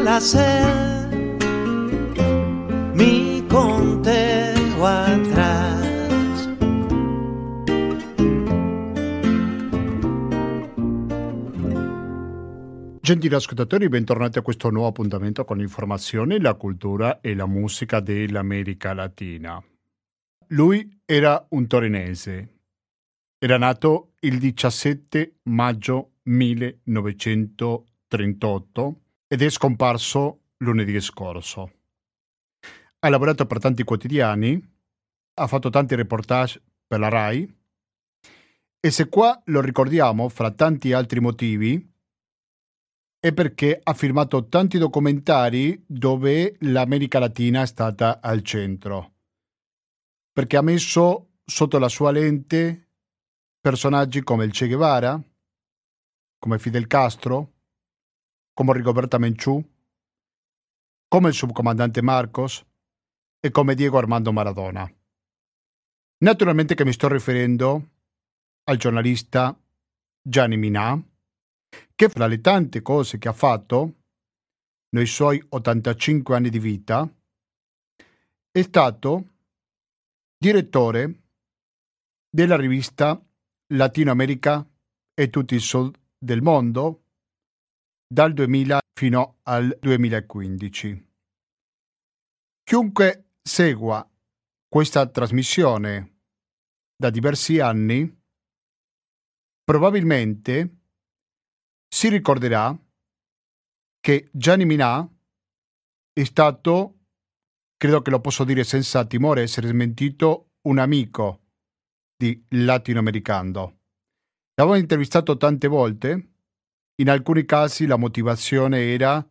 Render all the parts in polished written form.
al hacer mi conteo atrás. Gentili ascoltatori, bentornati a questo nuovo appuntamento con l'informazione, la cultura e la musica dell'America Latina. Lui era un torinese. Era nato il 17 maggio 1938 ed è scomparso lunedì scorso. Ha lavorato per tanti quotidiani, ha fatto tanti reportage per la RAI e se qua lo ricordiamo, fra tanti altri motivi, è perché ha firmato tanti documentari dove l'America Latina è stata al centro, perché ha messo sotto la sua lente personaggi come il Che Guevara, come Fidel Castro, come Rigoberta Menchú, come il subcomandante Marcos e come Diego Armando Maradona. Naturalmente che mi sto riferendo al giornalista Gianni Minà, che fra le tante cose che ha fatto nei suoi 85 anni di vita è stato direttore della rivista Latinoamerica e tutto il sud del mondo dal 2000 fino al 2015. Chiunque segua questa trasmissione da diversi anni probabilmente si ricorderà che Gianni Minà è stato, credo che lo posso dire senza timore, essere smentito, un amico di Latinoamericando. L'avevo intervistato tante volte, in alcuni casi la motivazione era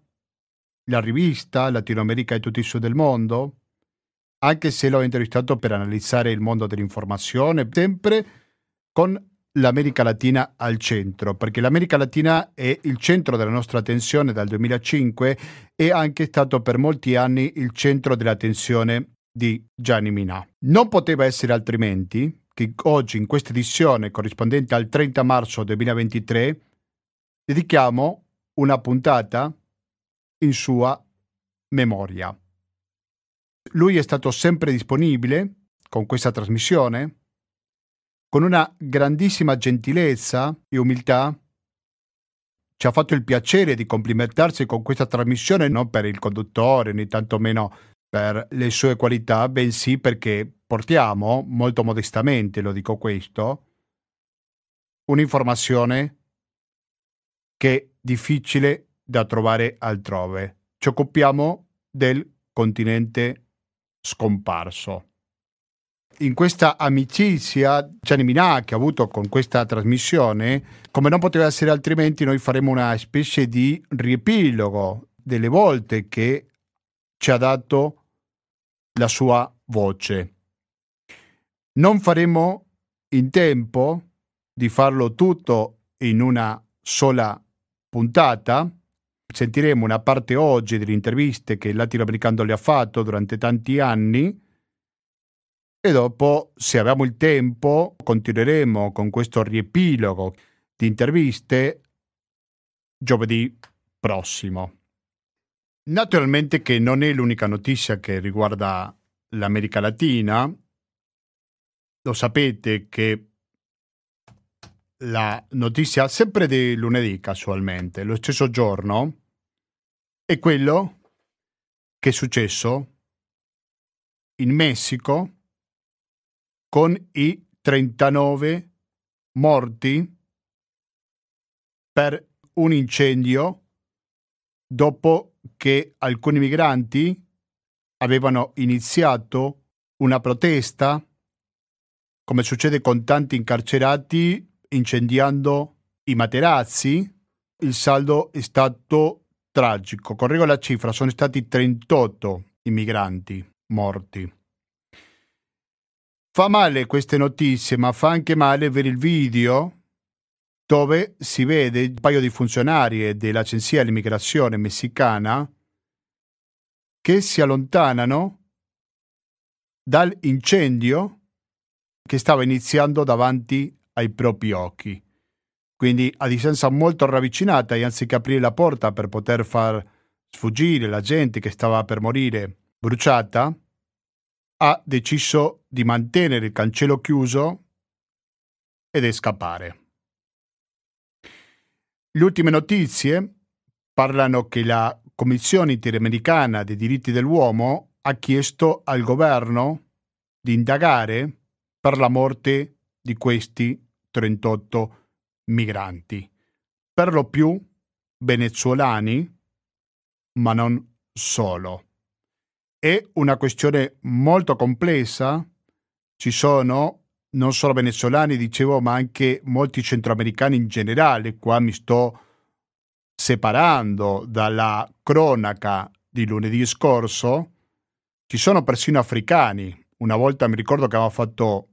la rivista Latinoamerica e tutti i sud del mondo, anche se l'ho intervistato per analizzare il mondo dell'informazione, sempre con l'America Latina al centro, perché l'America Latina è il centro della nostra attenzione dal 2005 e anche stato per molti anni il centro dell'attenzione di Gianni Minà. Non poteva essere altrimenti. Oggi, in questa edizione corrispondente al 30 marzo 2023, dedichiamo una puntata in sua memoria. Lui è stato sempre disponibile con questa trasmissione, con una grandissima gentilezza e umiltà. Ci ha fatto il piacere di complimentarsi con questa trasmissione non per il conduttore, né tantomeno per le sue qualità, bensì perché portiamo, molto modestamente lo dico questo, un'informazione che è difficile da trovare altrove. Ci occupiamo del continente scomparso. In questa amicizia Gianni Minà che ha avuto con questa trasmissione, come non poteva essere altrimenti, noi faremo una specie di riepilogo delle volte che ci ha dato la sua voce. Non faremo in tempo di farlo tutto in una sola puntata. Sentiremo una parte oggi delle interviste che il Latinoamericando le ha fatto durante tanti anni e dopo, se abbiamo il tempo, continueremo con questo riepilogo di interviste giovedì prossimo. Naturalmente che non è l'unica notizia che riguarda l'America Latina. Lo sapete che la notizia sempre di lunedì, casualmente, lo stesso giorno, è quello che è successo in Messico con i 39 morti per un incendio dopo che alcuni migranti avevano iniziato una protesta, come succede con tanti incarcerati, incendiando i materazzi. Il saldo è stato tragico. Correggo la cifra, sono stati 38 i migranti morti. Fa male queste notizie, ma fa anche male vedere il video dove si vede un paio di funzionari dell'Agenzia dell'Immigrazione messicana che si allontanano dall'incendio che stava iniziando davanti ai propri occhi. Quindi a distanza molto ravvicinata e anziché aprire la porta per poter far sfuggire, la gente che stava per morire bruciata, ha deciso di mantenere il cancello chiuso ed è scappare. Le ultime notizie parlano che la Commissione Interamericana dei Diritti dell'Uomo ha chiesto al governo di indagare per la morte di questi 38 migranti, per lo più venezuelani, ma non solo. È una questione molto complessa, ci sono non solo venezuelani, dicevo, ma anche molti centroamericani in generale. Qua mi sto separando dalla cronaca di lunedì scorso. Ci sono persino africani. Una volta mi ricordo che avevo fatto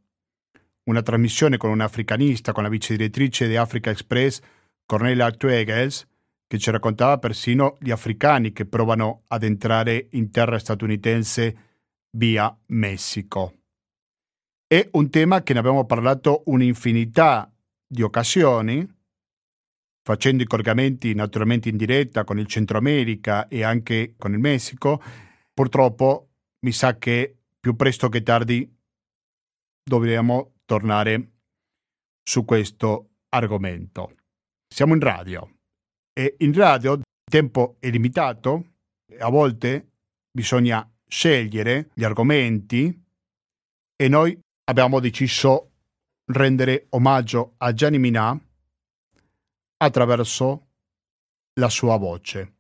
una trasmissione con un africanista, con la vice direttrice di Africa Express, Cornelia Actuegels, che ci raccontava persino gli africani che provano ad entrare in terra statunitense via Messico. È un tema che ne abbiamo parlato un'infinità di occasioni, facendo i collegamenti naturalmente in diretta con il Centro America e anche con il Messico. Purtroppo mi sa che più presto che tardi dovremo tornare su questo argomento. Siamo in radio. E in radio il tempo è limitato, a volte bisogna scegliere gli argomenti e noi abbiamo deciso di rendere omaggio a Gianni Minà attraverso la sua voce.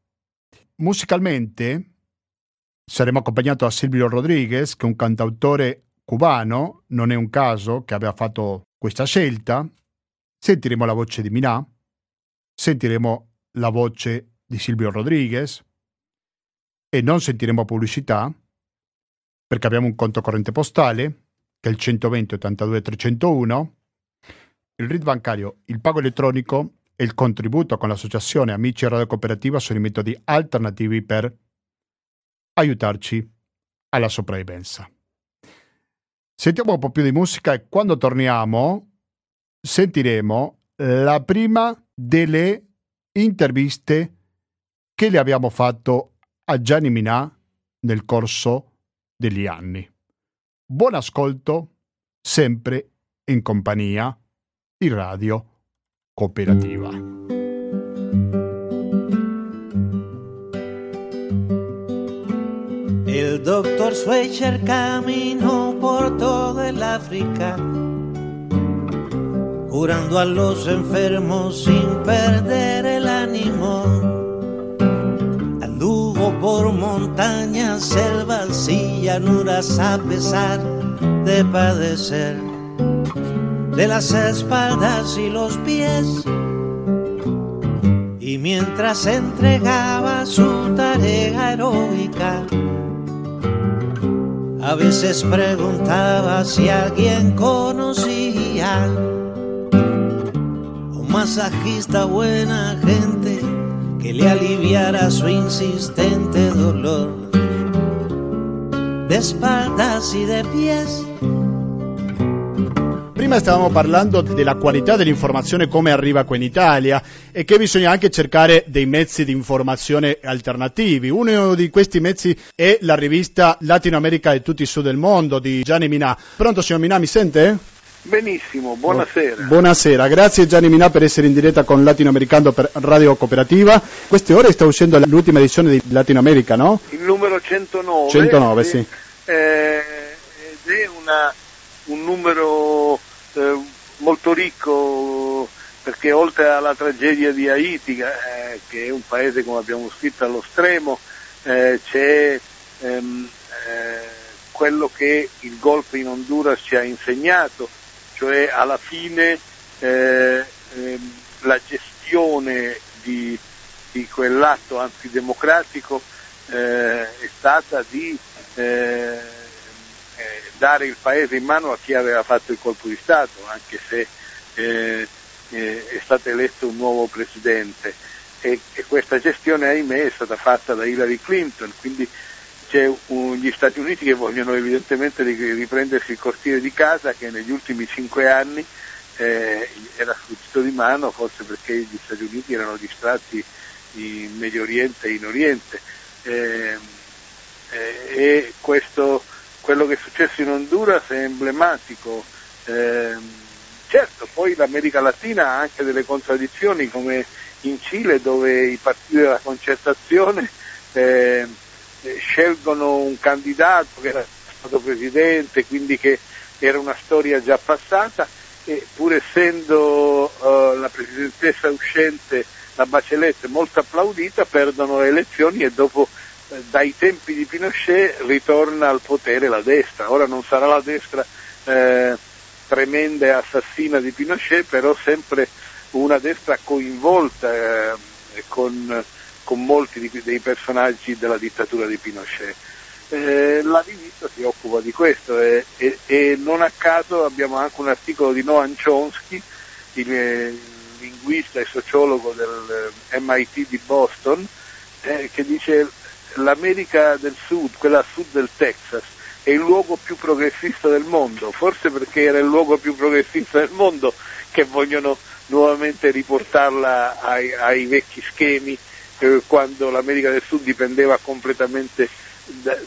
Musicalmente saremo accompagnati da Silvio Rodriguez, che è un cantautore cubano, non è un caso che abbia fatto questa scelta. Sentiremo la voce di Minà, sentiremo la voce di Silvio Rodriguez e non sentiremo pubblicità perché abbiamo un conto corrente postale che è il 120 82 301, il RID bancario, il pago elettronico e il contributo con l'associazione Amici e Radio Cooperativa sono i metodi alternativi per aiutarci alla sopravvivenza. Sentiamo un po' più di musica e quando torniamo sentiremo la prima delle interviste che le abbiamo fatto a Gianni Minà nel corso degli anni. Buon ascolto, sempre in compagnia di Radio Cooperativa. El doctor Schweitzer caminó por todo el África, curando a los enfermos sin perder el ánimo. Anduvo por montañas, selvas y llanuras a pesar de padecer de las espaldas y los pies. Y mientras entregaba su tarea heroica, a veces preguntaba si alguien conocía masajista, buena gente que le aliviara su insistente dolor de espaldas y de pies. Prima stavamo parlando della qualità dell'informazione, come arriva qua in Italia, e che bisogna anche cercare dei mezzi di informazione alternativi. Uno di questi mezzi è la rivista Latinoamerica e tutti i sud del mondo di Gianni Minà. Pronto, signor Minà, mi sente? Benissimo, buonasera. Buonasera, grazie Gianni Minà per essere in diretta con Latinoamericando per Radio Cooperativa. Queste ore sta uscendo l'ultima edizione di Latinoamerica, no? Il numero 109. 109, sì. Ed è un numero molto ricco, perché oltre alla tragedia di Haiti, che è un paese, come abbiamo scritto, allo stremo, c'è quello che il golpe in Honduras ci ha insegnato, cioè alla fine la gestione di quell'atto antidemocratico è stata di dare il paese in mano a chi aveva fatto il colpo di Stato, anche se è stato eletto un nuovo presidente, e questa gestione, ahimè, è stata fatta da Hillary Clinton. Quindi c'è gli Stati Uniti che vogliono evidentemente riprendersi il cortile di casa, che negli ultimi 5 anni era sfuggito di mano, forse perché gli Stati Uniti erano distratti in Medio Oriente e in Oriente, e questo, quello che è successo in Honduras è emblematico. Certo, poi l'America Latina ha anche delle contraddizioni, come in Cile, dove i partiti della concertazione scelgono un candidato che era stato presidente, quindi che era una storia già passata, e pur essendo la presidentessa uscente, la Bachelet, molto applaudita, perdono le elezioni e dopo, dai tempi di Pinochet, ritorna al potere la destra. Ora non sarà la destra tremenda e assassina di Pinochet, però sempre una destra coinvolta con molti dei personaggi della dittatura di Pinochet. La rivista si occupa di questo, e non a caso abbiamo anche un articolo di Noam Chomsky, il linguista e sociologo del MIT di Boston, che dice: l'America del Sud, quella a sud del Texas, è il luogo più progressista del mondo, forse perché era il luogo più progressista del mondo che vogliono nuovamente riportarla ai vecchi schemi, quando l'America del Sud dipendeva completamente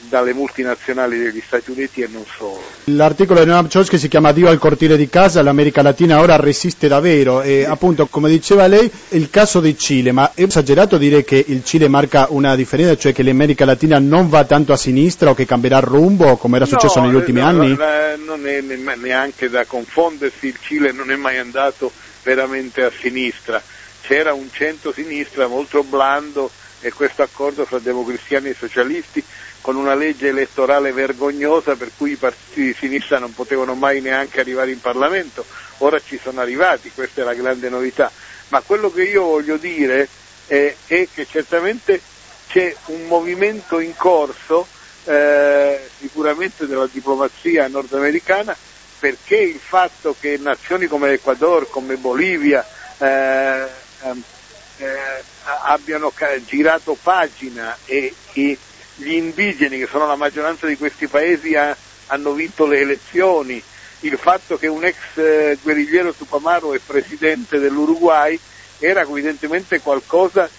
dalle multinazionali degli Stati Uniti e non solo. L'articolo di Noam Chomsky si chiama "Dio al cortile di casa, l'America Latina ora resiste davvero", e appunto, come diceva lei, il caso di Cile. Ma è esagerato dire che il Cile marca una differenza, cioè che l'America Latina non va tanto a sinistra o che cambierà rumbo, come era successo negli ultimi anni? Non è neanche da confondersi, il Cile non è mai andato veramente a sinistra, c'era un centro-sinistra molto blando, e questo accordo fra democristiani e socialisti, con una legge elettorale vergognosa per cui i partiti di sinistra non potevano mai neanche arrivare in Parlamento. Ora ci sono arrivati, questa è la grande novità. Ma quello che io voglio dire è che certamente c'è un movimento in corso, sicuramente della diplomazia nordamericana, perché il fatto che nazioni come l'Ecuador, come Bolivia, abbiano girato pagina, e gli indigeni, che sono la maggioranza di questi paesi, hanno vinto le elezioni, il fatto che un ex guerrigliero Tupamaro è presidente dell'Uruguay era evidentemente qualcosa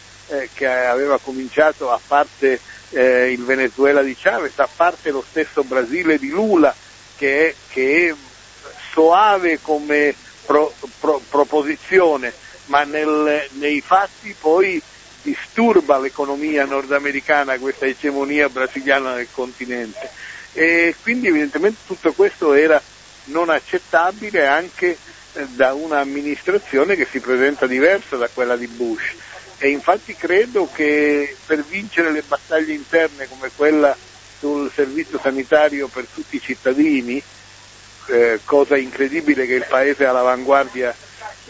che aveva cominciato, a parte il Venezuela di Chavez, a parte lo stesso Brasile di Lula, che è soave come proposizione, ma nei fatti poi disturba l'economia nordamericana, questa egemonia brasiliana nel continente. E quindi evidentemente tutto questo era non accettabile anche da un'amministrazione che si presenta diversa da quella di Bush. E infatti credo che per vincere le battaglie interne, come quella sul servizio sanitario per tutti i cittadini, cosa incredibile che il paese all'avanguardia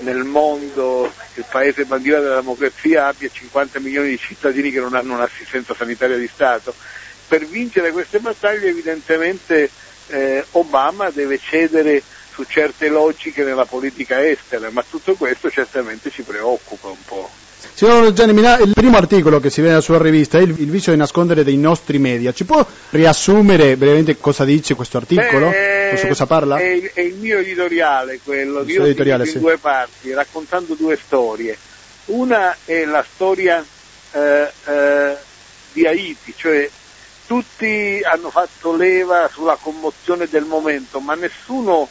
nel mondo, il paese bandiera della democrazia, abbia 50 milioni di cittadini che non hanno un'assistenza sanitaria di Stato. Per vincere queste battaglie evidentemente Obama deve cedere su certe logiche nella politica estera, ma tutto questo certamente ci preoccupa un po'. Signor Gianni Minà, il primo articolo che si vede nella sua rivista è il vizio di nascondere dei nostri media. Ci può riassumere brevemente cosa dice questo articolo? Su cosa parla? È il mio editoriale, quello, io editoriale, sì, in due parti, raccontando due storie. Una è la storia di Haiti, cioè tutti hanno fatto leva sulla commozione del momento, ma nessuno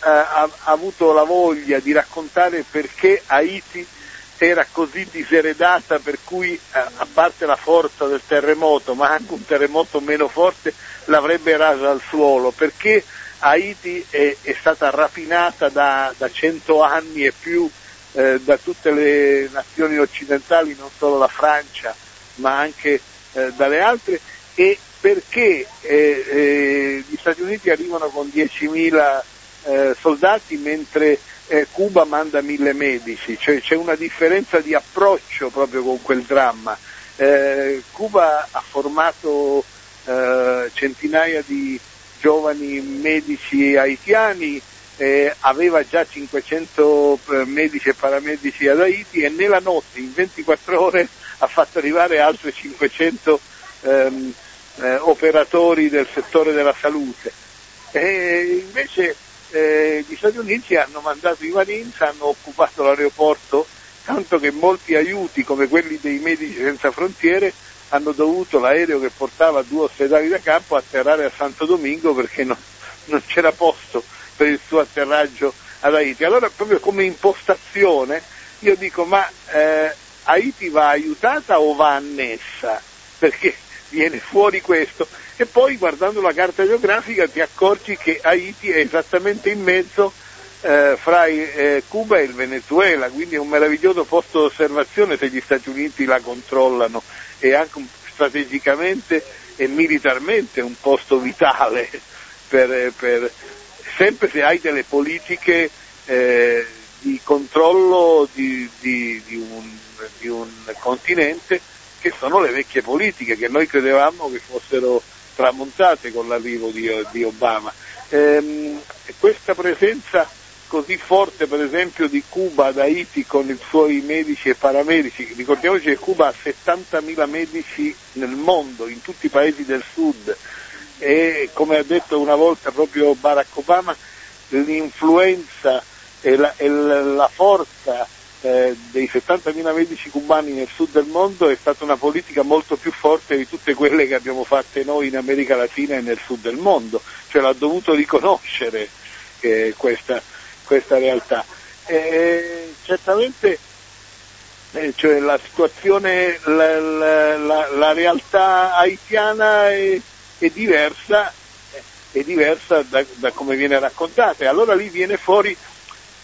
ha avuto la voglia di raccontare perché Haiti era così diseredata, per cui, a parte la forza del terremoto, ma anche un terremoto meno forte l'avrebbe rasa al suolo, perché Haiti è stata rapinata da 100 anni e più da tutte le nazioni occidentali, non solo la Francia ma anche dalle altre, e perché gli Stati Uniti arrivano con 10.000 soldati mentre Cuba manda 1.000 medici, cioè c'è una differenza di approccio proprio con quel dramma. Cuba ha formato centinaia di giovani medici haitiani, aveva già 500 medici e paramedici ad Haiti, e nella notte, in 24 ore, ha fatto arrivare altri 500 operatori del settore della salute. E invece gli Stati Uniti hanno mandato i Marines, hanno occupato l'aeroporto tanto che molti aiuti, come quelli dei Medici Senza Frontiere, hanno dovuto l'aereo che portava due ospedali da campo atterrare a Santo Domingo perché non c'era posto per il suo atterraggio ad Haiti. Allora, proprio come impostazione, io dico, ma Haiti va aiutata o va annessa? Perché viene fuori questo. E poi, guardando la carta geografica, ti accorgi che Haiti è esattamente in mezzo fra Cuba e il Venezuela, quindi è un meraviglioso posto d'osservazione se gli Stati Uniti la controllano, e anche strategicamente e militarmente un posto vitale, per sempre se hai delle politiche di controllo di un continente, che sono le vecchie politiche che noi credevamo che fossero tramontate con l'arrivo di Obama. Questa presenza così forte, per esempio, di Cuba ad Haiti con i suoi medici e paramedici. Ricordiamoci che Cuba ha 70.000 medici nel mondo, in tutti i paesi del sud, e come ha detto una volta proprio Barack Obama, l'influenza e la forza dei 70.000 medici cubani nel sud del mondo è stata una politica molto più forte di tutte quelle che abbiamo fatte noi in America Latina e nel sud del mondo, cioè l'ha dovuto riconoscere questa realtà. Certamente cioè la situazione, la realtà haitiana è diversa da come viene raccontata, e allora lì viene fuori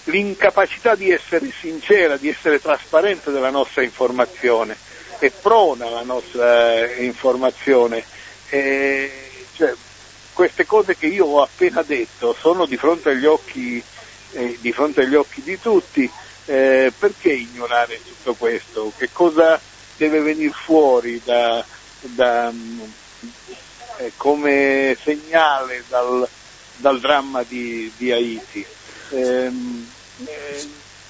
l'incapacità di essere sincera, di essere trasparente della nostra informazione. È prona la nostra informazione, cioè, queste cose che io ho appena detto sono di fronte agli occhi di tutti. Perché ignorare tutto questo? Che cosa deve venire fuori come segnale dal dramma di Haiti?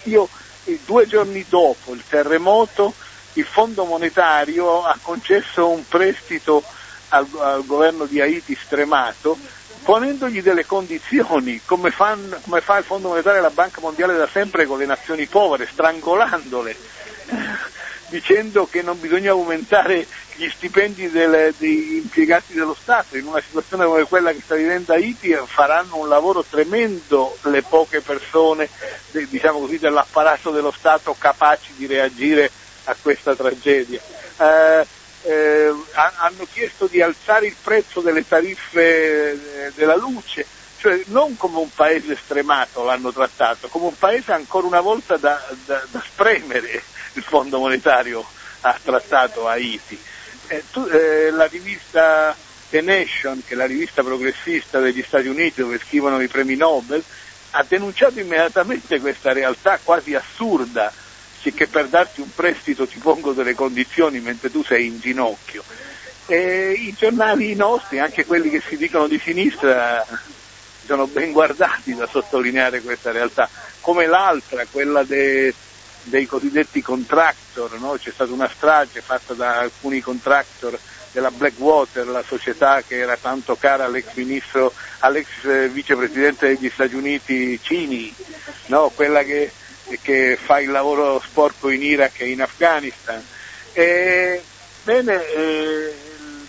Io 2 giorni dopo il terremoto, il Fondo Monetario ha concesso un prestito al governo di Haiti stremato, ponendogli delle condizioni, come fa il Fondo Monetario e la Banca Mondiale da sempre con le nazioni povere, strangolandole, dicendo che non bisogna aumentare gli stipendi degli impiegati dello Stato. In una situazione come quella che sta vivendo Haiti faranno un lavoro tremendo le poche persone, diciamo così, dell'apparato dello Stato capaci di reagire a questa tragedia. Hanno chiesto di alzare il prezzo delle tariffe della luce, cioè non come un paese stremato l'hanno trattato, come un paese ancora una volta da spremere. Il Fondo Monetario ha trattato Haiti. La rivista The Nation, che è la rivista progressista degli Stati Uniti dove scrivono i premi Nobel, ha denunciato immediatamente questa realtà quasi assurda, che per darti un prestito ti pongo delle condizioni mentre tu sei in ginocchio. I giornali nostri, anche quelli che si dicono di sinistra, sono ben guardati da sottolineare questa realtà, come l'altra, quella dei cosiddetti contractor, no? C'è stata una strage fatta da alcuni contractor della Blackwater, la società che era tanto cara all'ex vicepresidente degli Stati Uniti Cini, no? Quella che fa il lavoro sporco in Iraq e in Afghanistan. Il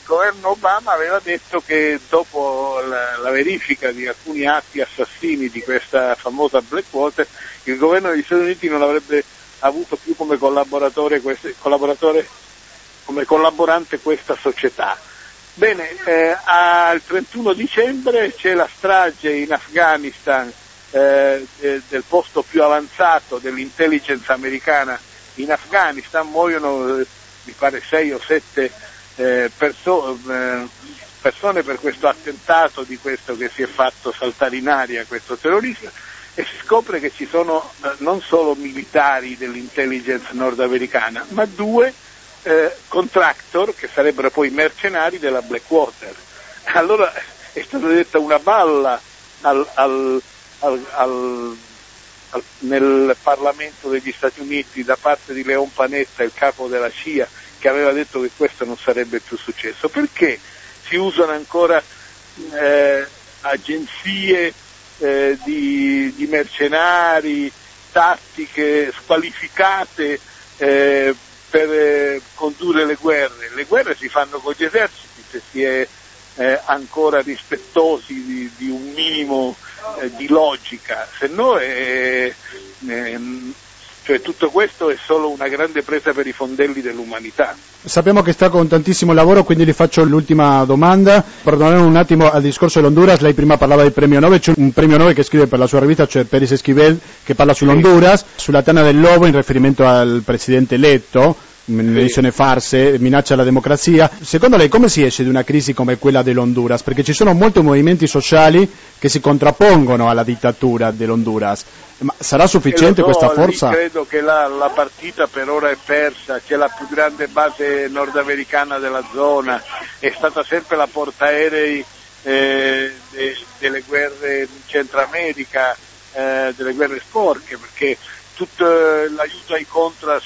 governo Obama aveva detto che dopo la verifica di alcuni atti assassini di questa famosa Blackwater, il governo degli Stati Uniti non avrebbe avuto più come collaborante questa società. Al 31 dicembre c'è la strage in Afghanistan del posto più avanzato dell'intelligence americana in Afghanistan. Muoiono mi pare 6 o 7 persone per questo attentato, di questo che si è fatto saltare in aria questo terrorista, e si scopre che ci sono non solo militari dell'intelligence nordamericana, ma 2 contractor che sarebbero poi mercenari della Blackwater. Allora è stata detta una balla nel Parlamento degli Stati Uniti da parte di León Panetta, il capo della CIA, che aveva detto che questo non sarebbe più successo. Perché si usano ancora agenzie di mercenari tattiche squalificate per condurre le guerre. Le guerre si fanno con gli eserciti, se si è ancora rispettosi di un minimo di logica, se no cioè tutto questo è solo una grande presa per i fondelli dell'umanità. Sappiamo che sta con tantissimo lavoro, quindi le faccio l'ultima domanda. Per tornare un attimo al discorso dell'Honduras, lei prima parlava del premio Nobel, c'è un premio Nobel che scrive per la sua rivista, cioè Pérez Esquivel, che parla sull'Honduras, sulla tana del lobo in riferimento al presidente eletto, elezioni farse, minaccia alla democrazia. Secondo lei come si esce da una crisi come quella dell'Honduras? Perché ci sono molti movimenti sociali che si contrappongono alla dittatura dell'Honduras. Ma sarà sufficiente questa forza? Io credo che la partita per ora è persa, c'è la più grande base nordamericana della zona, è stata sempre la portaerei delle guerre in Centro America, delle guerre sporche, perché tutto l'aiuto ai contras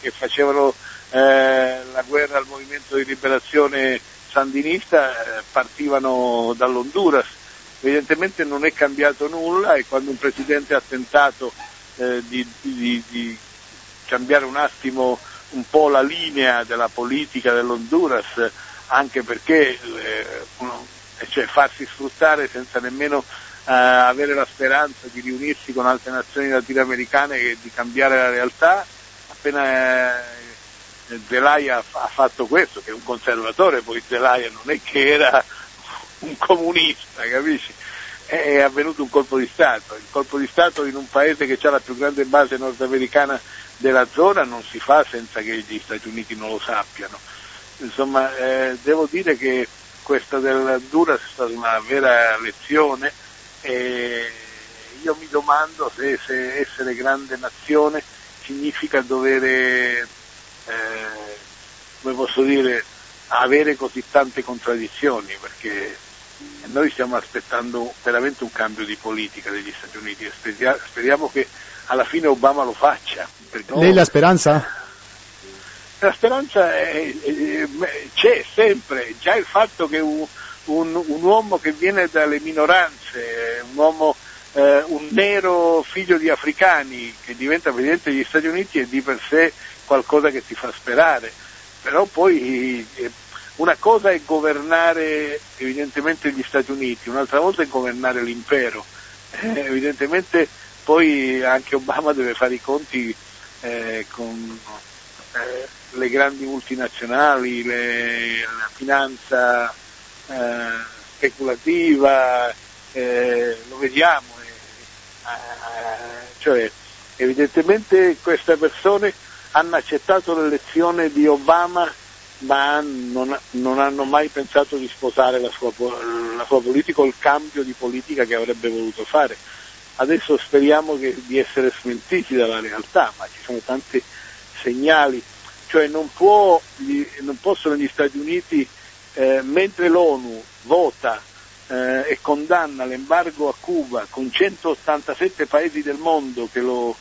che facevano la guerra al movimento di liberazione sandinista partivano dall'Honduras. Evidentemente non è cambiato nulla, e quando un presidente ha tentato di cambiare un attimo un po' la linea della politica dell'Honduras, anche perché cioè farsi sfruttare senza nemmeno avere la speranza di riunirsi con altre nazioni latinoamericane e di cambiare la realtà, appena Zelaya ha fatto questo, che è un conservatore, poi Zelaya non è che era un comunista, capisci? È avvenuto un colpo di Stato, il colpo di Stato in un paese che ha la più grande base nordamericana della zona non si fa senza che gli Stati Uniti non lo sappiano. Insomma, devo dire che questa dell'Honduras è stata una vera lezione. E io mi domando se essere grande nazione significa dovere, come posso dire, avere così tante contraddizioni, perché noi stiamo aspettando veramente un cambio di politica degli Stati Uniti e speriamo che alla fine Obama lo faccia. Lei la speranza? La speranza c'è sempre, già il fatto che un uomo che viene dalle minoranze, un nero figlio di africani che diventa presidente degli Stati Uniti è di per sé qualcosa che ti fa sperare, però poi una cosa è governare evidentemente gli Stati Uniti, un'altra volta è governare l'impero, evidentemente poi anche Obama deve fare i conti con le grandi multinazionali, la finanza speculativa, lo vediamo, cioè evidentemente queste persone hanno accettato l'elezione di Obama, ma non hanno mai pensato di sposare la sua politica o il cambio di politica che avrebbe voluto fare. Adesso speriamo di essere smentiti dalla realtà, ma ci sono tanti segnali, cioè non possono gli Stati Uniti, mentre l'ONU vota e condanna l'embargo a Cuba con 187 paesi del mondo che lo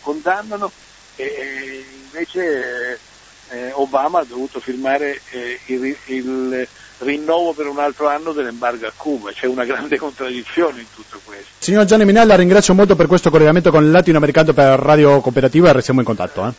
condannano, e invece Obama ha dovuto firmare il rinnovo per un altro anno dell'embargo a Cuba. C'è una grande contraddizione in tutto questo. Signor Gianni Minà, la ringrazio molto per questo collegamento con il Latinoamericano per Radio Cooperativa e restiamo in contatto.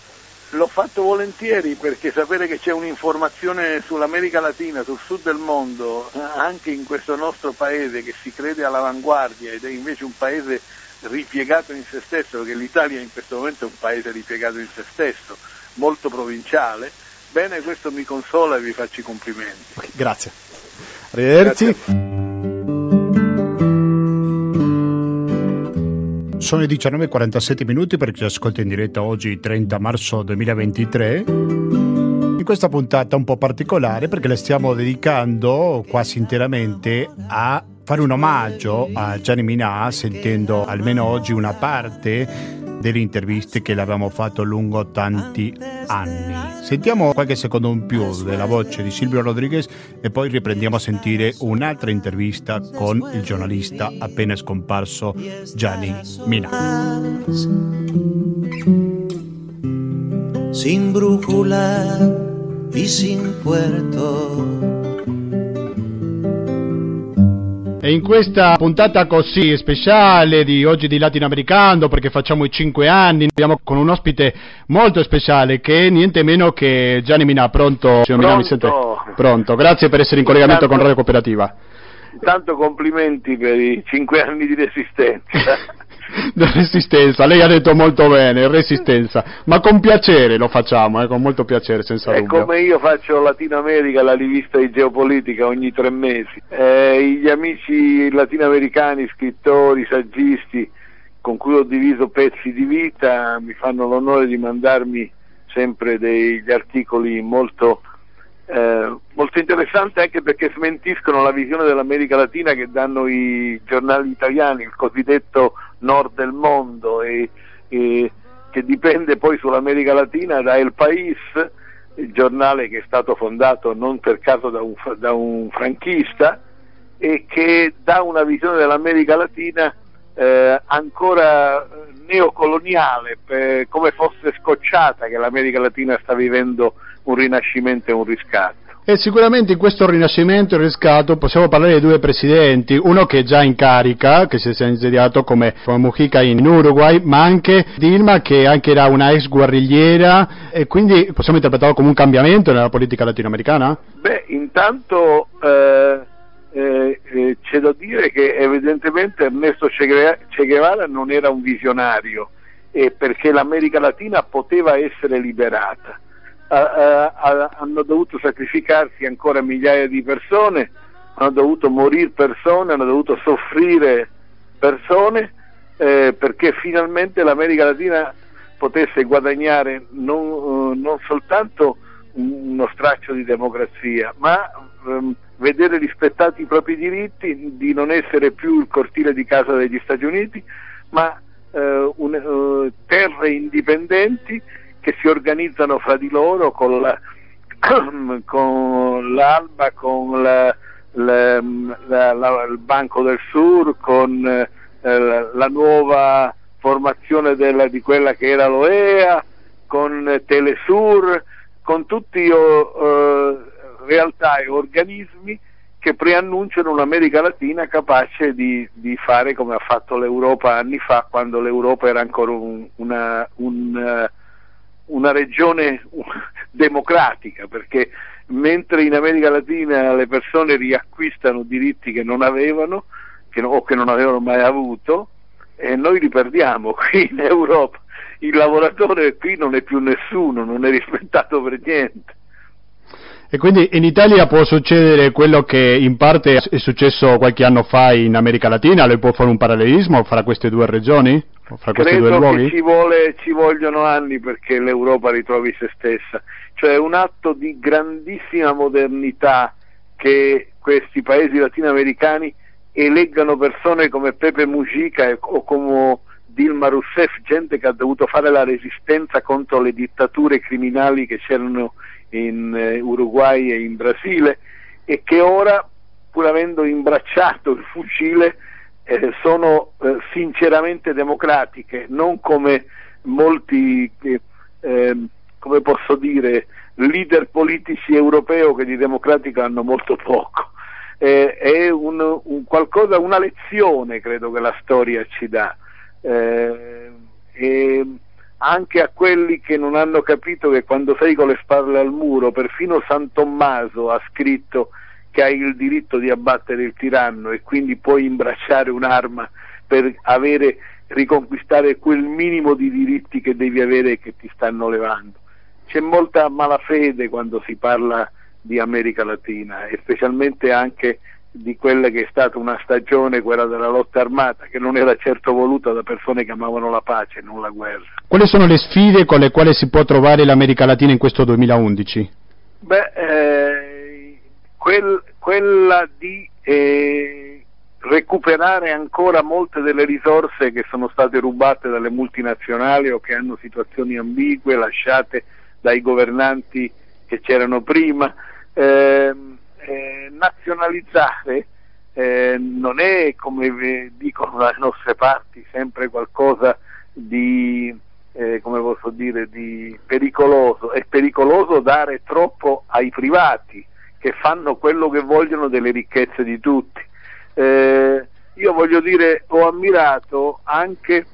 L'ho fatto volentieri, perché sapere che c'è un'informazione sull'America Latina, sul sud del mondo, anche in questo nostro paese che si crede all'avanguardia ed è invece un paese ripiegato in se stesso, perché l'Italia in questo momento è un paese ripiegato in se stesso, molto provinciale, bene, questo mi consola e vi faccio i complimenti. Grazie. Arrivederci. Grazie. Sono le 19.47 minuti per chi ascolta in diretta oggi 30 marzo 2023. In questa puntata un po' particolare, perché la stiamo dedicando quasi interamente a fare un omaggio a Gianni Minà, sentendo almeno oggi una parte delle interviste che l'abbiamo fatto lungo tanti anni. Sentiamo qualche secondo in più della voce di Silvio Rodriguez e poi riprendiamo a sentire un'altra intervista con il giornalista appena scomparso Gianni Minà. Sin brújula y sin puerto, E in questa puntata così speciale di oggi di Latinoamericando, perché facciamo i 5 anni, abbiamo con un ospite molto speciale che è niente meno che Gianni Minà. Pronto? Signor Minà, mi sente? Pronto, grazie per essere in collegamento con Radio Cooperativa. Tanto complimenti per i 5 anni di resistenza. Di resistenza, lei ha detto molto bene, resistenza, ma con piacere lo facciamo, con molto piacere, senza dubbio. È come io faccio Latino America, la rivista di geopolitica, ogni 3 mesi. Gli amici latinoamericani, scrittori, saggisti, con cui ho diviso pezzi di vita, mi fanno l'onore di mandarmi sempre degli articoli molto interessante, anche perché smentiscono la visione dell'America Latina che danno i giornali italiani, il cosiddetto nord del mondo, e che dipende poi sull'America Latina da El País, il giornale che è stato fondato non per caso da un franchista, e che dà una visione dell'America Latina ancora neocoloniale, come fosse scocciata, che l'America Latina sta vivendo un rinascimento e un riscatto. E sicuramente in questo rinascimento e riscatto possiamo parlare di 2 presidenti, uno che è già in carica, che si è insediato come Mujica in Uruguay, ma anche Dilma, che anche era una ex guerrigliera, e quindi possiamo interpretarlo come un cambiamento nella politica latinoamericana? Beh, intanto c'è da dire che evidentemente Ernesto Che Guevara non era un visionario, perché l'America Latina poteva essere liberata. Hanno dovuto sacrificarsi ancora migliaia di persone, hanno dovuto morire persone, hanno dovuto soffrire persone, perché finalmente l'America Latina potesse guadagnare non soltanto uno straccio di democrazia, ma vedere rispettati i propri diritti, di non essere più il cortile di casa degli Stati Uniti, ma terre indipendenti che si organizzano fra di loro con l'Alba, con il Banco del Sur, con la nuova formazione di quella che era l'OEA, con Telesur, con tutti realtà e organismi che preannunciano un'America Latina capace di fare come ha fatto l'Europa anni fa, quando l'Europa era ancora una regione democratica, perché mentre in America Latina le persone riacquistano diritti che non avevano o che non avevano mai avuto, e noi li perdiamo. Qui in Europa il lavoratore qui non è più nessuno, non è rispettato per niente. E quindi in Italia può succedere quello che in parte è successo qualche anno fa in America Latina? Lei può fare un parallelismo fra queste 2 regioni? Fra questi 2 luoghi? Che ci vogliono anni perché l'Europa ritrovi se stessa, cioè un atto di grandissima modernità che questi paesi latinoamericani eleggano persone come Pepe Mujica o come Dilma Rousseff, gente che ha dovuto fare la resistenza contro le dittature criminali che c'erano in Uruguay e in Brasile, e che ora, pur avendo imbracciato il fucile, sono sinceramente democratiche, non come molti come posso dire leader politici europei che di democratico hanno molto poco. È una lezione, credo, che la storia ci dà, e anche a quelli che non hanno capito che quando sei con le spalle al muro, perfino San Tommaso ha scritto che hai il diritto di abbattere il tiranno, e quindi puoi imbracciare un'arma per riconquistare quel minimo di diritti che devi avere e che ti stanno levando. C'è molta malafede quando si parla di America Latina, e specialmente anche di quella che è stata una stagione, quella della lotta armata, che non era certo voluta da persone che amavano la pace, non la guerra. Quali sono le sfide con le quali si può trovare l'America Latina in questo 2011? Beh, quella di recuperare ancora molte delle risorse che sono state rubate dalle multinazionali o che hanno situazioni ambigue lasciate dai governanti che c'erano prima. Nazionalizzare non è, come dicono le nostre parti, sempre qualcosa di come posso dire, di pericoloso. È pericoloso dare troppo ai privati, che fanno quello che vogliono delle ricchezze di tutti. io voglio dire, ho ammirato anche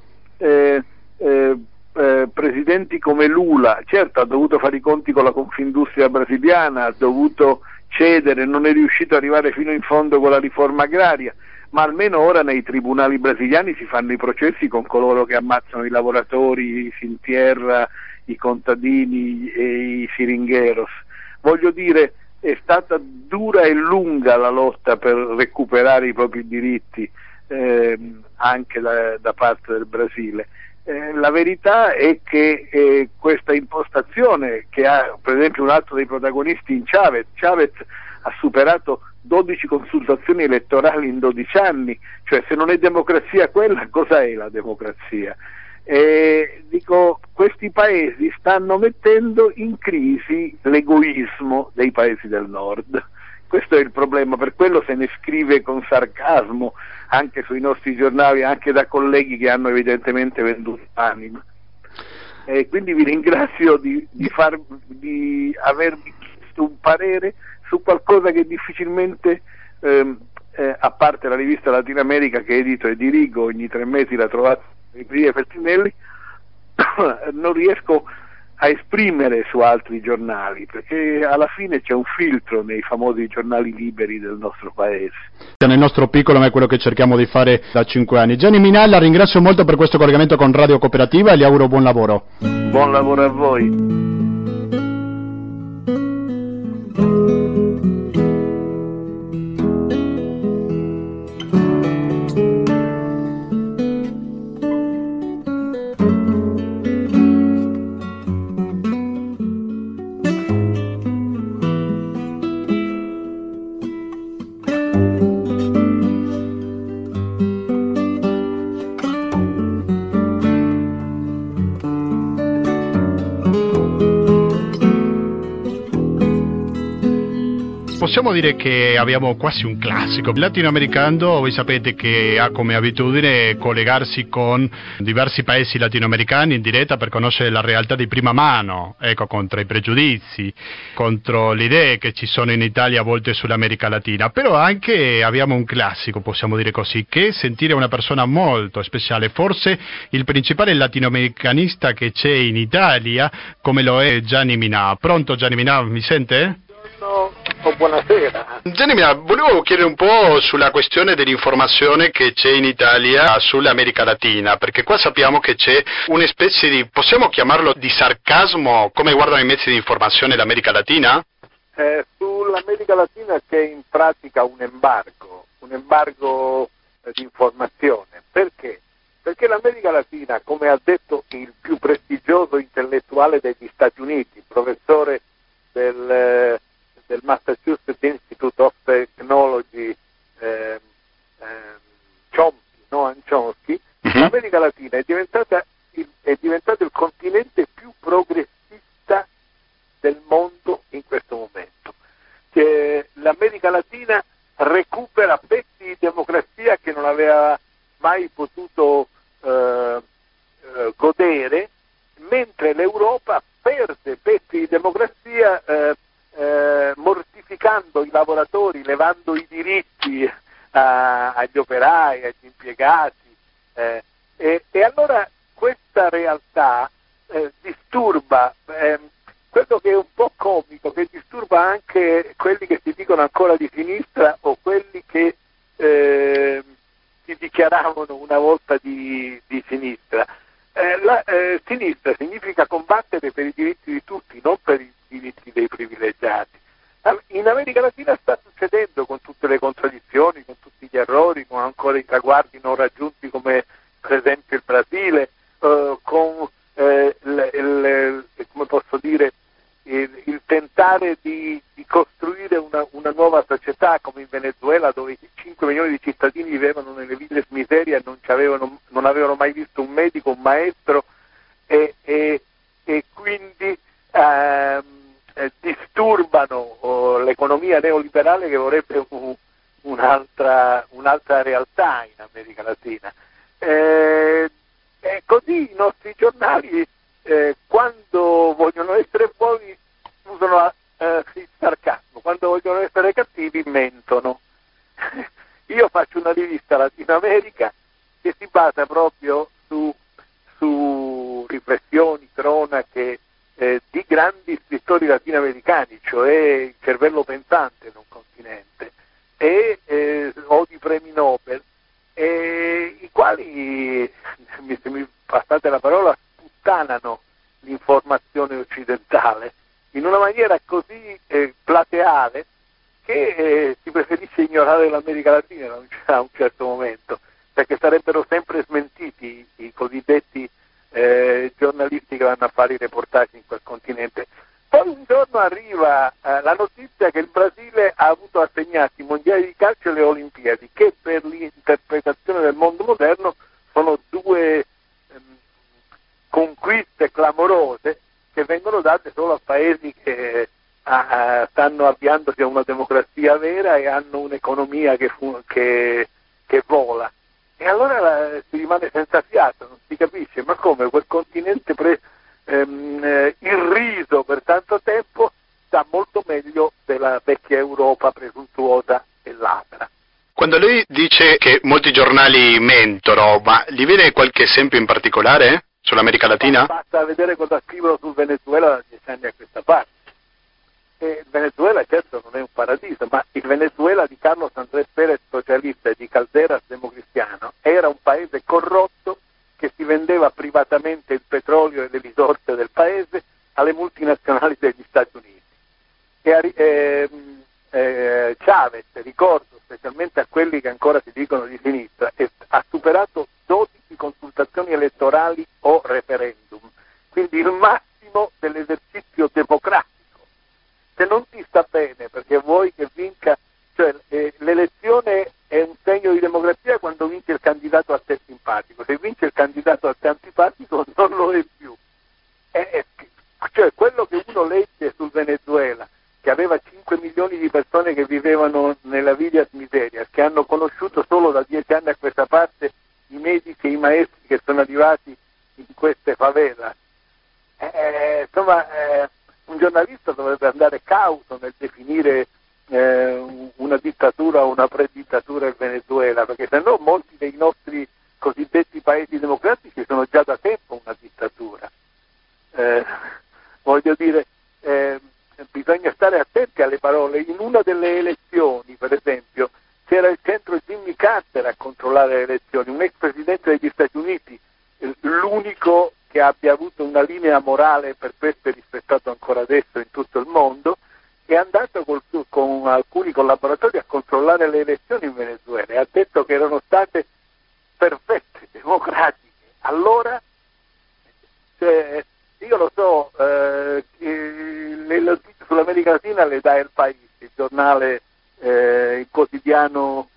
presidenti come Lula. Certo, ha dovuto fare i conti con la Confindustria brasiliana, ha dovuto cedere, non è riuscito ad arrivare fino in fondo con la riforma agraria, ma almeno ora nei tribunali brasiliani si fanno i processi con coloro che ammazzano i lavoratori, i finterra, i contadini e i siringheros. Voglio dire, è stata dura e lunga la lotta per recuperare i propri diritti, anche da parte del Brasile. La verità è che questa impostazione, che ha per esempio un altro dei protagonisti in Chavez, ha superato 12 consultazioni elettorali in 12 anni, cioè se non è democrazia quella, cosa è la democrazia? Dico, questi paesi stanno mettendo in crisi l'egoismo dei paesi del nord. Questo è il problema, per quello se ne scrive con sarcasmo anche sui nostri giornali, anche da colleghi che hanno evidentemente venduto l'anima. Quindi vi ringrazio di avermi chiesto un parere su qualcosa che difficilmente, a parte la rivista Latina America che edito e dirigo, ogni 3 mesi la trovate in libreria Feltrinelli, non riesco a esprimere su altri giornali, perché alla fine c'è un filtro nei famosi giornali liberi del nostro paese. Nel nostro piccolo, ma è quello che cerchiamo di fare da 5 anni. Gianni Minà, la ringrazio molto per questo collegamento con Radio Cooperativa e gli auguro buon lavoro. Buon lavoro a voi. Possiamo dire che abbiamo quasi un classico. Il latinoamericano, voi sapete che ha come abitudine collegarsi con diversi paesi latinoamericani in diretta per conoscere la realtà di prima mano, ecco, contro i pregiudizi, contro le idee che ci sono in Italia a volte sull'America Latina. Però anche abbiamo un classico, possiamo dire così, che sentire una persona molto speciale, forse il principale latinoamericanista che c'è in Italia, come lo è Gianni Minà. Pronto Gianni Minà, mi sente? Buonasera. Gianni Minà, volevo chiedere un po' sulla questione dell'informazione che c'è in Italia sull'America Latina, perché qua sappiamo che c'è una specie di, possiamo chiamarlo, di sarcasmo, come guardano i mezzi di informazione l'America Latina? Sull'America Latina c'è in pratica un embargo di informazione. Perché? Perché l'America Latina, come ha detto il più prestigioso intellettuale degli Stati Uniti, professore del Massachusetts Institute of Technology, Noam Chomsky, l'America Latina è diventata il continente più progressista del mondo in questo momento. Che l'America Latina recupera pezzi di democrazia che non aveva mai potuto godere, mentre l'Europa perde pezzi di democrazia mortificando i lavoratori, levando i diritti agli operai, agli impiegati, e allora questa realtà disturba, quello che è un po' comico, che disturba anche quelli che si dicono ancora di sinistra o quelli che si dichiaravano una volta di sinistra. Sinistra significa combattere per i diritti di tutti, non per i diritti dei privilegiati. In America Latina sta succedendo, con tutte le contraddizioni, con tutti gli errori, con ancora i traguardi non raggiunti come per esempio il Brasile, con il tentare di costruire una nuova società, come in Venezuela, dove 5 milioni di cittadini vivevano nelle ville miserie e non avevano mai visto un medico, un maestro, e quindi disturbano l'economia neoliberale che vorrebbe un'altra realtà in America Latina. E così i nostri giornali, quando vogliono essere buoni usano il sarcasmo, quando vogliono essere cattivi mentono. io faccio una rivista Latino America che si basa proprio su riflessioni, cronache di grandi scrittori latinoamericani, cioè il cervello pensante di un continente, o di premi Nobel, i quali, se mi passate la parola, sputtanano l'informazione occidentale in una maniera così plateale che si preferisce ignorare l'America Latina a un certo momento, perché sarebbero sempre smentiti i cosiddetti giornalisti che vanno a fare i reportage in quel continente. Poi un giorno arriva la notizia che il Brasile ha avuto assegnati i mondiali di calcio e le Olimpiadi, che per l'interpretazione del mondo moderno sono due conquiste clamorose che vengono date solo a paesi che stanno avviandosi a una democrazia vera e hanno un'economia che vola. E allora si rimane senza fiato, non si capisce, ma come quel continente irriso per tanto tempo sta molto meglio della vecchia Europa presuntuosa e ladra. Quando lei dice che molti giornali mentono, ma gli viene qualche esempio in particolare sull'America Latina? Basta vedere cosa scrivono sul Venezuela da 10 anni a questa parte. E il Venezuela certo non è un paradiso, ma il Venezuela di Carlos Andrés Pérez socialista e di Caldera democristiano era un paese corrotto che si vendeva privatamente il petrolio e le risorse del paese alle multinazionali degli Stati Uniti. Chavez, ricordo specialmente a quelli che ancora si dicono di sinistra, ha superato 12 consultazioni elettorali o referendum, quindi il massimo dell'esercizio democratico. Se non ti sta bene perché vuoi che vinca, cioè l'elezione è un segno di democrazia quando vince il candidato a te simpatico, se vince il candidato a te antipatico non lo è più. Cioè quello che uno legge sul Venezuela, che aveva 5 milioni di persone che vivevano nella villa miseria, che hanno conosciuto solo da 10 anni a questa parte i medici e i maestri che sono arrivati in queste favela, un giornalista dovrebbe andare cauto nel definire una dittatura o una predittatura in Venezuela, perché se no molti dei nostri cosiddetti paesi democratici sono già da tempo una dittatura. Bisogna stare attenti alle parole. In una delle elezioni, per esempio, c'era il centro Jimmy Carter a controllare le elezioni, un ex presidente degli Stati Uniti, l'unico che abbia avuto una linea morale, per questo è rispettato ancora adesso in tutto il mondo, è andato con alcuni collaboratori a controllare le elezioni in Venezuela e ha detto che erano state perfette, democratiche. Allora, cioè, io lo so, le notizie sull'America Latina le dà El País, il giornale il quotidiano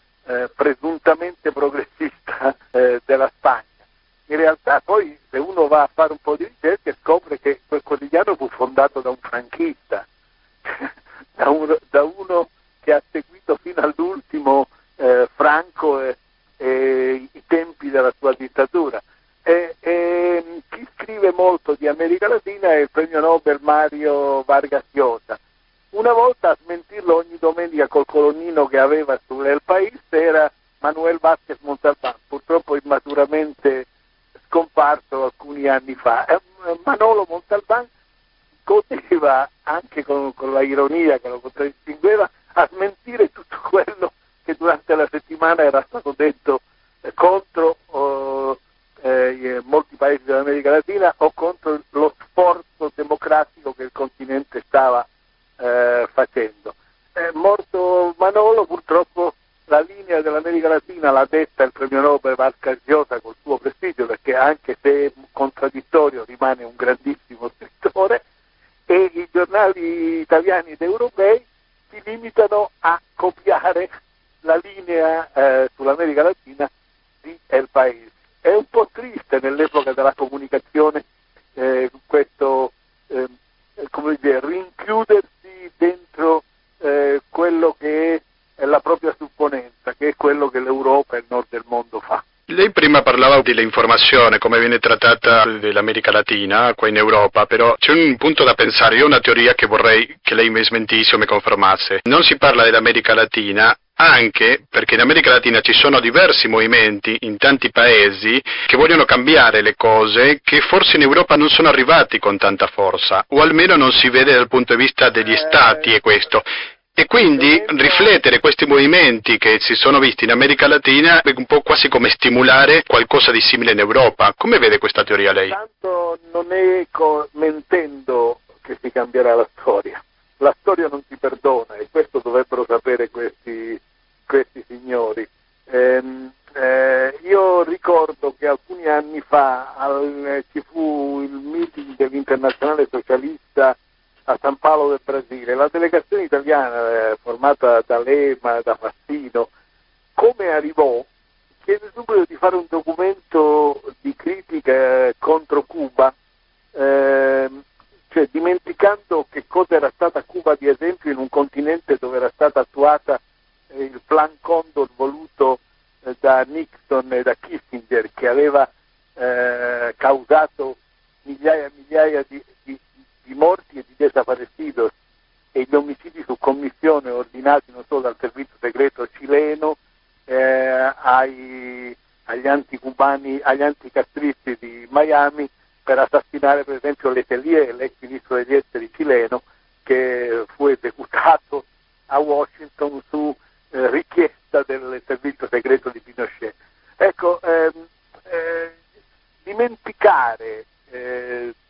presuntamente progressista della Spagna. In realtà poi se uno va a fare un po' di ricerche scopre che quel quotidiano fu fondato da un franchista, da uno che ha seguito fino all'ultimo Franco e i tempi della sua dittatura. Chi scrive molto di America Latina è il premio Nobel Mario Vargas Llosa. Una volta a smentirlo ogni domenica col colonnino che aveva sull'El País era Manuel Vázquez Montalbán, purtroppo immaturamente scomparso alcuni anni fa. Manolo Montalbán godeva, anche con la ironia che lo contraddistingueva, a smentire tutto quello che durante la settimana era stato detto contro molti paesi dell'America Latina o contro lo sforzo democratico che il continente stava facendo. È morto Manolo, purtroppo la linea dell'America Latina l'ha detta il premio Nobel Vargas Llosa col suo prestigio, perché anche se contraddittorio rimane un grandissimo scrittore, e i giornali italiani ed europei si limitano a copiare la linea sull'America Latina di El País. È un po' triste nell'epoca della comunicazione questo rinchiudersi dentro quello che è la propria supponenza, che è quello che l'Europa e il nord del mondo fa. Lei prima parlava dell'informazione, come viene trattata dell'America Latina qua in Europa, però c'è un punto da pensare. Io ho una teoria che vorrei che lei mi smentisse o mi confermasse. Non si parla dell'America Latina anche perché in America Latina ci sono diversi movimenti in tanti paesi che vogliono cambiare le cose che forse in Europa non sono arrivati con tanta forza, o almeno non si vede dal punto di vista degli stati e questo. E quindi riflettere questi movimenti che si sono visti in America Latina è un po' quasi come stimolare qualcosa di simile in Europa. Come vede questa teoria lei? Tanto non è mentendo che si cambierà la storia. La storia non si perdona e questo dovrebbero sapere questi signori. Io ricordo che alcuni anni fa ci fu il meeting dell'Internazionale Socialista a San Paolo del Brasile. La delegazione italiana, formata da Lema, da Fassino, come arrivò, chiede subito di fare un documento di critica contro Cuba, cioè dimenticando che cosa era stata Cuba, ad esempio, in un continente dove era stata attuata il Plan Condor voluto da Nixon e da Kissinger, che aveva causato migliaia e migliaia di morti e di desaparecidos, e gli omicidi su commissione ordinati non solo dal servizio segreto cileno, agli anticubani, agli anticastristi di Miami, per assassinare per esempio Letelier, l'ex ministro degli esteri cileno, che fu esecutato a Washington su richiesta del servizio segreto di Pinochet. Ecco, dimenticare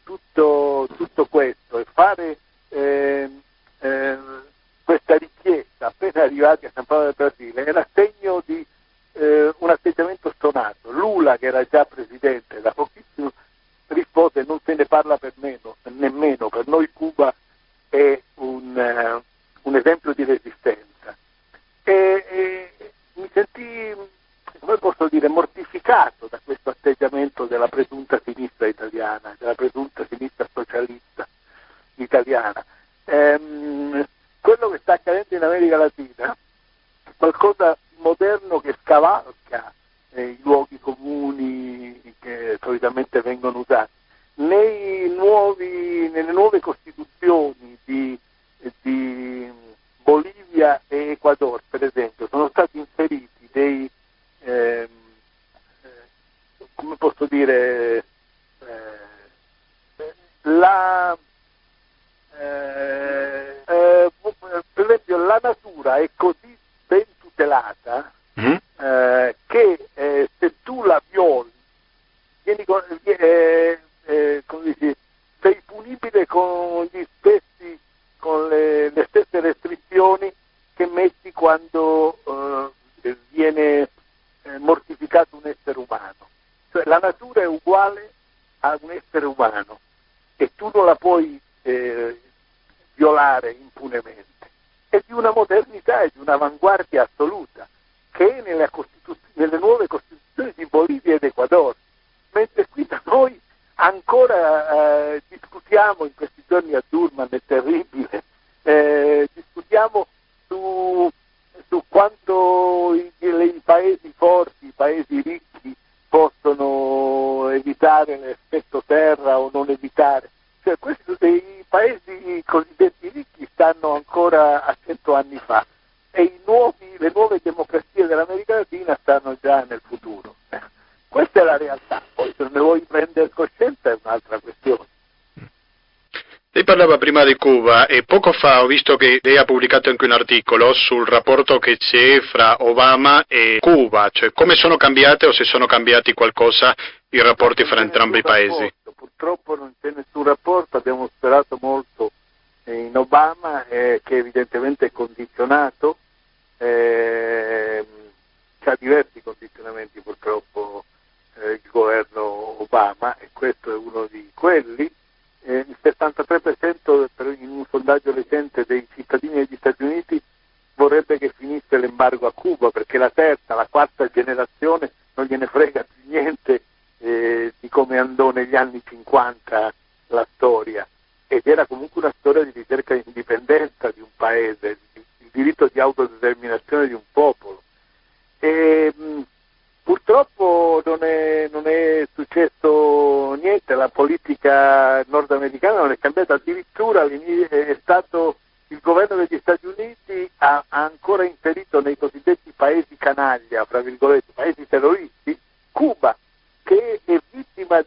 tutto questo e fare questa richiesta appena arrivati a San Paolo del Brasile era segno di un atteggiamento stonato. Lula, che era già presidente da pochissimo, rispose: non se ne parla per meno, nemmeno, per noi Cuba è un esempio di resistenza. E mi sentii, come posso dire, mortificato da questo atteggiamento della presunta sinistra italiana, della presunta sinistra socialista italiana. Quello che sta accadendo in America Latina è qualcosa di moderno che scavalca i luoghi comuni che solitamente vengono usati. Nelle nuove costituzioni di Bolivia e Ecuador, per esempio, sono stati inseriti dei come posso dire, per esempio la natura è così ben tutelata che se tu la violi sei punibile con le stesse restrizioni che metti quando viene mortificato un essere umano. Cioè, la natura è uguale a un essere umano e tu non la puoi violare impunemente. È di una modernità e di un'avanguardia assoluta che è nelle nuove costituzioni di Bolivia ed Ecuador, mentre qui da noi ancora discutiamo, in questi giorni a Durban è terribile, discutiamo su quanto i paesi forti, i paesi ricchi possono evitare l'effetto terra o non evitare. Cioè, i paesi cosiddetti ricchi stanno ancora a 100 anni fa e le nuove democrazie dell'America Latina stanno già nel futuro. Questa è la realtà, poi se ne vuoi prendere coscienza è un'altra questione. Lei parlava prima di Cuba e poco fa ho visto che lei ha pubblicato anche un articolo sul rapporto che c'è fra Obama e Cuba, cioè come sono cambiate o se sono cambiati qualcosa i rapporti fra entrambi i paesi. Purtroppo non c'è nessun rapporto, abbiamo sperato molto in Obama, che evidentemente è condizionato, ha diversi condizionamenti purtroppo il governo Obama, e questo è uno di quelli. Il 73% in un sondaggio recente dei cittadini degli Stati Uniti vorrebbe che finisse l'embargo a Cuba, perché la terza, la quarta generazione non gliene frega più niente di come andò negli anni 50 la storia, ed era comunque una storia di ricerca di indipendenza di un paese, il diritto di autodeterminazione di un popolo. E purtroppo non è successo niente, la politica nordamericana non è cambiata, addirittura è stato il governo degli Stati Uniti ha ancora inserito nei cosiddetti tra virgolette, paesi terroristi, Cuba, che è vittima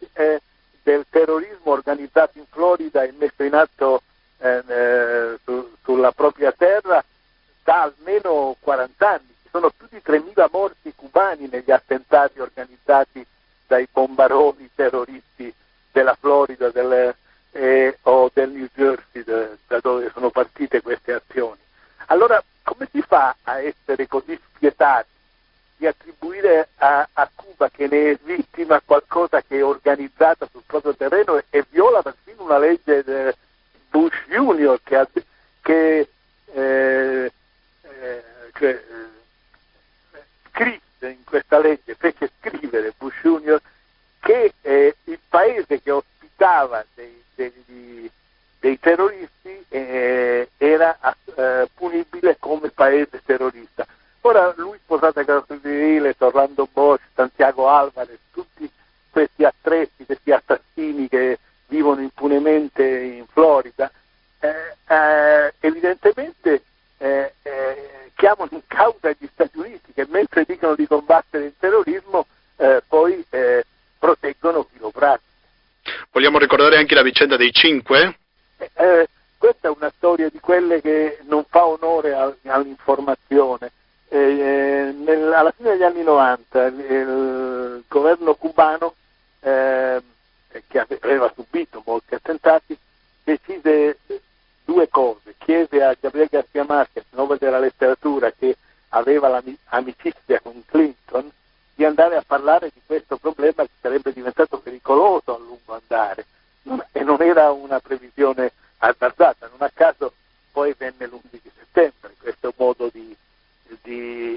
del terrorismo organizzato in Florida e messo in atto sulla propria terra da almeno 40 anni. Ci sono più di 3.000 morti cubani negli attentati organizzati dai bombaroni terroristi della Florida o del New Jersey, da dove sono partite queste azioni. Allora, come si fa a essere così spietati di attribuire a Cuba, che ne è vittima, qualcosa che è organizzata sul proprio terreno e viola perfino una legge Bush Junior che scrisse in questa legge, fece scrivere Bush Junior che il paese che ospitava dei terroristi era punibile come paese terrorista. Ora Luis Posada Carriles, Orlando Bosch, Santiago Alvarez, tutti questi attrezzi, questi assassini che vivono impunemente in Florida, evidentemente chiamano in causa gli Stati Uniti, che mentre dicono di combattere il terrorismo poi proteggono chi lo pratica. Vogliamo ricordare anche la vicenda dei 5? Questa è una storia di quelle che non fa onore all'informazione. Alla fine degli anni 90 il governo cubano, che aveva subito molti attentati, decise due cose. Chiese a Gabriel García Márquez, Nobel della letteratura, che aveva l'amicizia con Clinton, di andare a parlare di questo problema che sarebbe diventato pericoloso a lungo andare, e non era una previsione azzardata. Non a caso poi venne l'11 settembre. Questo modo di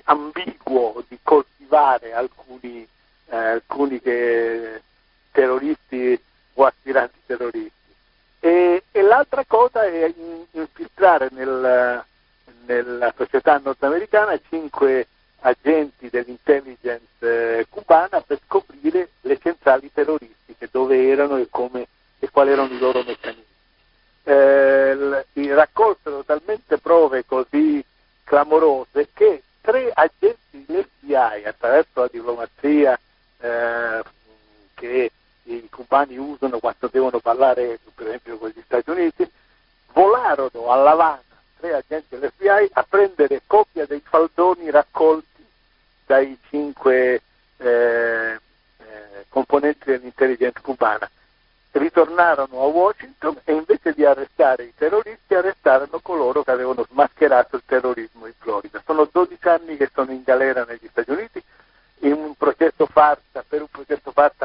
ambiguo di coltivare alcuni terroristi o aspiranti terroristi, e l'altra cosa è infiltrare nella società nordamericana 5 agenti dell'intelligence cubana per scoprire le centrali terroristiche, dove erano e quali erano i loro meccanismi. Raccolsero talmente prove così clamorose che 3 agenti dell'FBI, attraverso la diplomazia che i cubani usano quando devono parlare per esempio con gli Stati Uniti, volarono all'Avana 3 agenti dell'FBI a prendere copia dei faldoni raccolti dai 5 componenti dell'intelligence cubana. Ritornarono a Washington e invece di arrestare i terroristi arrestarono coloro che avevano smascherato il terrorismo in Florida. Sono 12 anni che sono in galera negli Stati Uniti per un processo farsa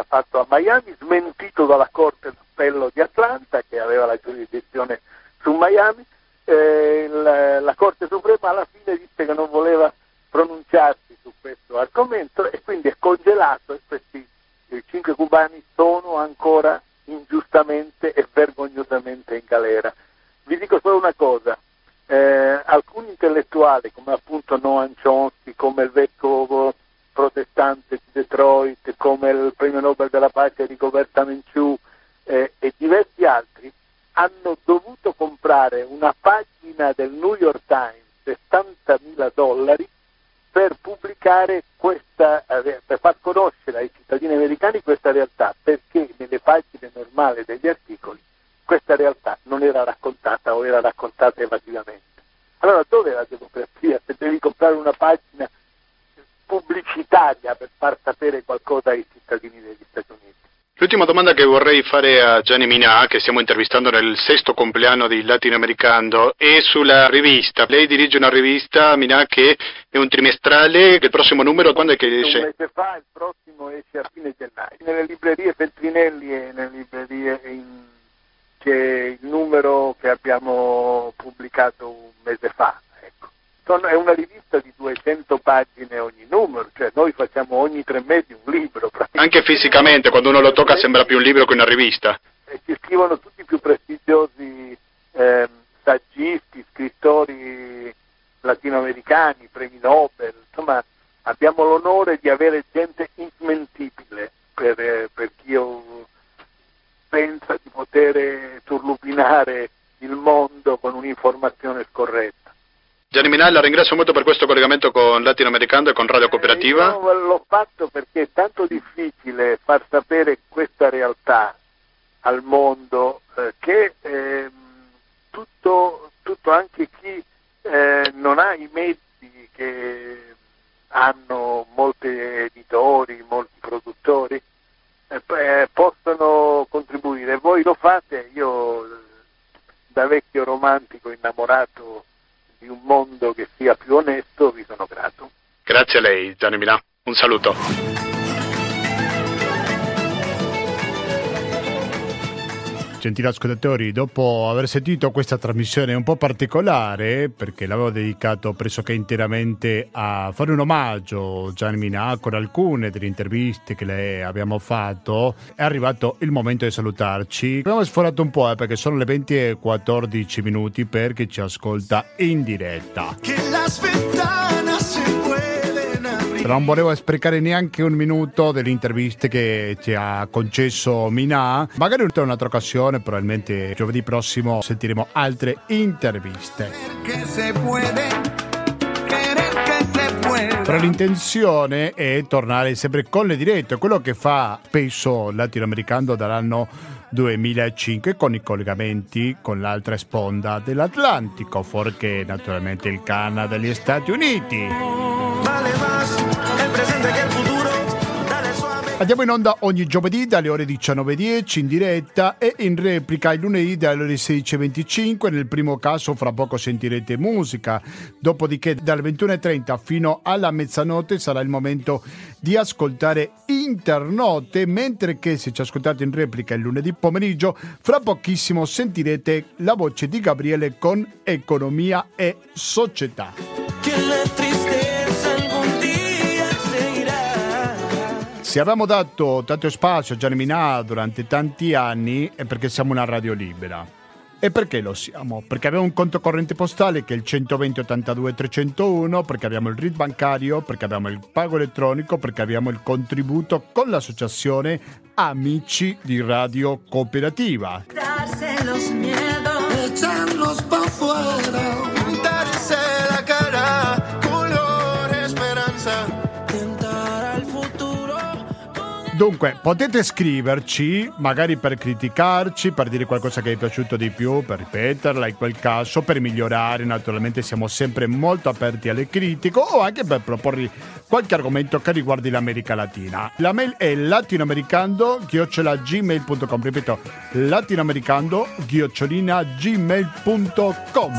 fatto a Miami, smentito dalla Corte d'Appello di Atlanta, che aveva la giurisdizione su Miami. La Corte Suprema alla fine disse che non voleva pronunciarsi su questo argomento, e quindi è congelato, e questi 5 cubani sono ancora ingiustamente e vergognosamente in galera. Vi dico solo una cosa: alcuni intellettuali, come appunto Noam Chomsky, come il vescovo protestante di Detroit, come il premio Nobel della pace Rigoberta Menchú e diversi altri, hanno dovuto comprare una pagina del New York Times $70.000 per pubblicare per far conoscere ai cittadini americani questa realtà, perché nelle pagine normali degli articoli questa realtà non era raccontata o era raccontata evasivamente. Allora, dov'è la democrazia se devi comprare una pagina pubblicitaria per far sapere qualcosa ai cittadini degli Stati Uniti? L'ultima domanda che vorrei fare a Gianni Minà, che stiamo intervistando nel 6º compleanno di Latinoamericando, è sulla rivista. Lei dirige una rivista, Minà, che è un trimestrale. Il prossimo numero quando è che esce? Un mese fa, il prossimo esce a fine gennaio. Nelle librerie Feltrinelli e nelle librerie c'è il numero che abbiamo pubblicato un mese fa. È una rivista di 200 pagine ogni numero, cioè noi facciamo ogni 3 mesi un libro. Anche fisicamente, quando uno lo tocca sembra più un libro che una rivista. Ci scrivono tutti i più prestigiosi saggisti, scrittori latinoamericani, premi Nobel. Insomma, abbiamo l'onore di avere gente insmentibile, per chi pensa di poter turlupinare il mondo con un'informazione scorretta. Gianni Minà, la ringrazio molto per questo collegamento con Latinoamericando e con Radio Cooperativa. Io l'ho fatto perché è tanto difficile far sapere questa realtà al mondo, che tutto anche chi non ha i mezzi che hanno molti editori, molti produttori, possono contribuire. Voi lo fate, io da vecchio romantico innamorato di un mondo che sia più onesto vi sono grato. Grazie a lei Gianni Minà, un saluto. Gentili ascoltatori, dopo aver sentito questa trasmissione un po' particolare, perché l'avevo dedicato pressoché interamente a fare un omaggio a Gianni Minà con alcune delle interviste che le abbiamo fatto, è arrivato il momento di salutarci. Abbiamo sforato un po', perché sono le 20:14 per chi ci ascolta in diretta. Però non volevo sprecare neanche un minuto delle interviste che ci ha concesso Minà. Magari un'altra occasione, probabilmente giovedì prossimo sentiremo altre interviste. Però l'intenzione è tornare sempre con le dirette, quello che fa spesso Latinoamericando dall'anno 2005 con i collegamenti con l'altra sponda dell'Atlantico, fuori che naturalmente il Canada e gli Stati Uniti. Andiamo in onda ogni giovedì dalle ore 19:10 in diretta e in replica il lunedì dalle ore 16:25. Nel primo caso fra poco sentirete musica, dopodiché dalle 21:30 fino alla mezzanotte sarà il momento di ascoltare Internote, mentre che se ci ascoltate in replica il lunedì pomeriggio fra pochissimo sentirete la voce di Gabriele con Economia e Società. Se abbiamo dato tanto spazio a Gianni Minà durante tanti anni è perché siamo una radio libera. E perché lo siamo? Perché abbiamo un conto corrente postale che è il 120 82 301, perché abbiamo il RID bancario, perché abbiamo il pago elettronico, perché abbiamo il contributo con l'associazione Amici di Radio Cooperativa. Dunque, potete scriverci, magari per criticarci, per dire qualcosa che vi è piaciuto di più, per ripeterla in quel caso, per migliorare, naturalmente siamo sempre molto aperti alle critiche, o anche per proporre qualche argomento che riguardi l'America Latina. La mail è latinoamericando@gmail.com, ripeto, latinoamericando@gmail.com.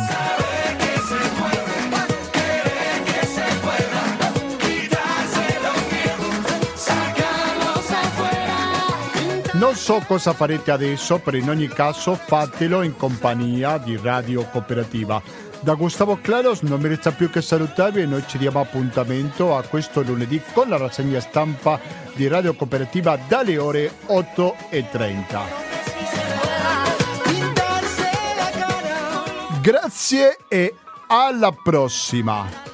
Non so cosa farete adesso, però in ogni caso fatelo in compagnia di Radio Cooperativa. Da Gustavo Claros non mi resta più che salutarvi e noi ci diamo appuntamento a questo lunedì con la rassegna stampa di Radio Cooperativa dalle ore 8:30. Grazie e alla prossima!